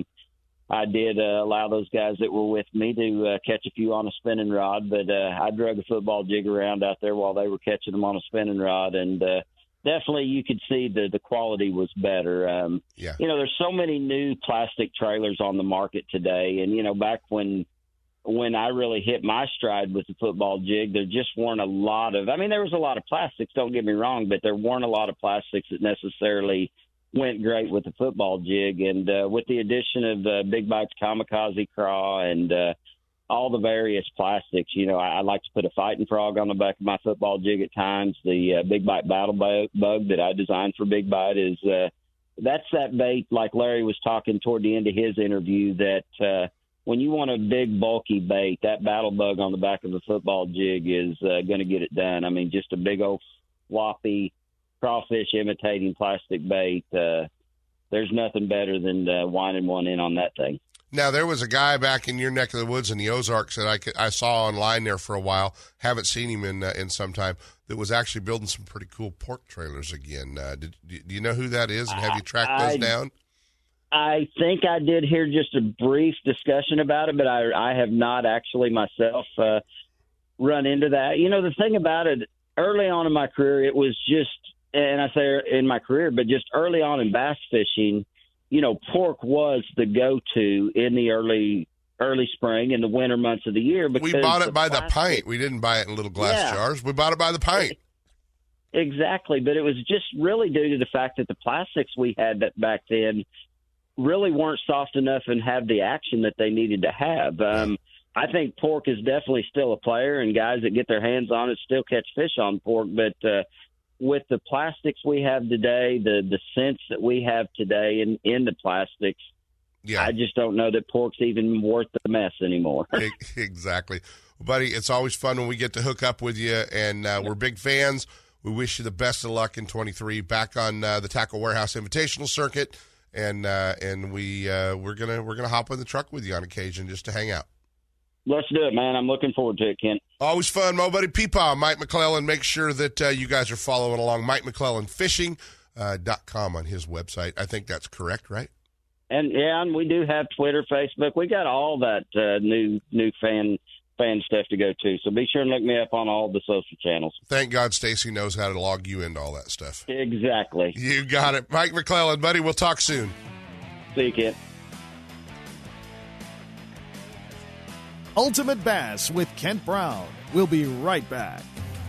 I did allow those guys that were with me to catch a few on a spinning rod, but I drug a football jig around out there while they were catching them on a spinning rod, and definitely you could see the quality was better. Yeah. You know, there's so many new plastic trailers on the market today, and, you know, back when I really hit my stride with the football jig, there just weren't a lot of, I mean, there was a lot of plastics, don't get me wrong, but there weren't a lot of plastics that necessarily went great with the football jig. And with the addition of Big Bite's Kamikaze Craw and all the various plastics, you know, I like to put a fighting frog on the back of my football jig at times. The Big Bite Battle Bug that I designed for Big Bite is, that's that bait, like Larry was talking toward the end of his interview, that, when you want a big, bulky bait, that battle bug on the back of a football jig is going to get it done. I mean, just a big old floppy crawfish-imitating plastic bait. There's nothing better than winding one in on that thing. Now, there was a guy back in your neck of the woods in the Ozarks that I saw online there for a while, haven't seen him in some time, that was actually building some pretty cool pork trailers again. Do you know who that is, and have you tracked those down? I think I did hear just a brief discussion about it, but I have not actually myself run into that. You know, the thing about it, early on in my career, it was just, and I say in my career, but just early on in bass fishing, you know, pork was the go-to in the early spring and the winter months of the year. Because we bought it by the pint. We didn't buy it in little glass jars. We bought it by the pint. Exactly, but it was just really due to the fact that the plastics we had that back then really weren't soft enough and have the action that they needed to have. I think pork is definitely still a player, and guys that get their hands on it still catch fish on pork. But with the plastics we have today, the scents that we have today in the plastics, I just don't know that pork's even worth the mess anymore. Exactly. Well, buddy, it's always fun when we get to hook up with you, and we're big fans. We wish you the best of luck in 23, back on the Tackle Warehouse Invitational Circuit. And we're gonna hop in the truck with you on occasion just to hang out. Let's do it, man. I'm looking forward to it, Kent. Always fun, my buddy Peepaw, Mike McClellan. Make sure that you guys are following along. MikeMcClellanFishing.com on his website. I think that's correct, right? And we do have Twitter, Facebook. We got all that new fan fan stuff to go to. So be sure and look me up on all the social channels. Thank God Stacy knows how to log you into all that stuff. Exactly. You got it. Mike McClellan, buddy, we'll talk soon. See you, Kent. Ultimate Bass with Kent Brown. We'll be right back.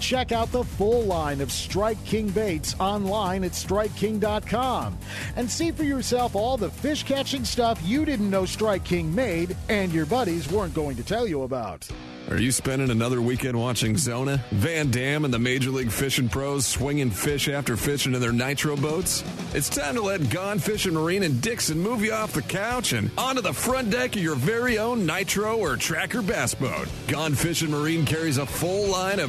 Check out the full line of Strike King baits online at StrikeKing.com and see for yourself all the fish-catching stuff you didn't know Strike King made and your buddies weren't going to tell you about. Are you spending another weekend watching Zona, Van Dam, and the Major League Fishing pros swinging fish after fish into their nitro boats? It's time to let Gone Fishing Marine and Dixon move you off the couch and onto the front deck of your very own nitro or tracker bass boat. Gone Fishing Marine carries a full line of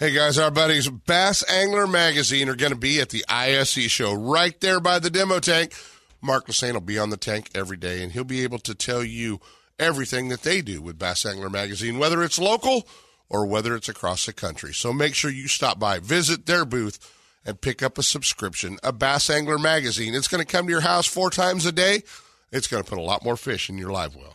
Hey guys, our buddies Bass Angler Magazine are going to be at the ISE show right there by the demo tank. Mark Lassane will be on the tank every day, and he'll be able to tell you everything that they do with Bass Angler Magazine, whether it's local or whether it's across the country. So make sure you stop by, visit their booth, and pick up a subscription, a Bass Angler Magazine. It's going to come to your house 4 times a day. It's going to put a lot more fish in your live well.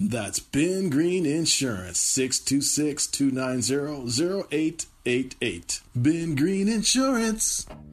That's Ben Green Insurance, 626-290-0888. Ben Green Insurance.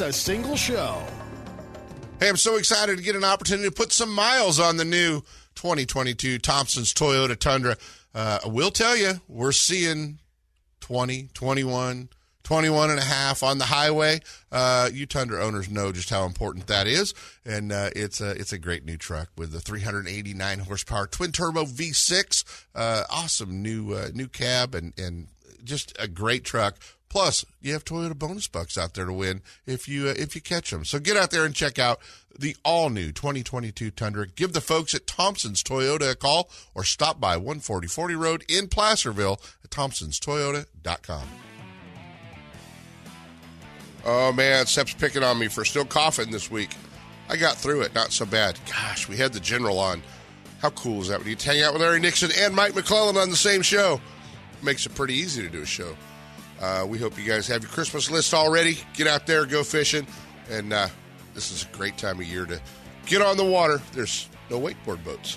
a single show. Hey, I'm so excited to get an opportunity to put some miles on the new 2022 Thompson's Toyota Tundra. I will tell you, we're seeing 20, 21, 21 and a half on the highway. You Tundra owners know just how important that is, and it's a great new truck with a 389 horsepower twin turbo V6, awesome new cab, and just a great truck. Plus, you have Toyota bonus bucks out there to win if you catch them. So get out there and check out the all-new 2022 Tundra. Give the folks at Thompson's Toyota a call or stop by 14040 Road in Placerville at thompsonstoyota.com. Oh, man, Sepp's picking on me for still coughing this week. I got through it, not so bad. Gosh, we had the general on. How cool is that? When you hang out with Larry Nixon and Mike McClellan on the same show, it makes it pretty easy to do a show. We hope you guys have your Christmas list already. Get out there, go fishing, and this is a great time of year to get on the water. There's no wakeboard boats.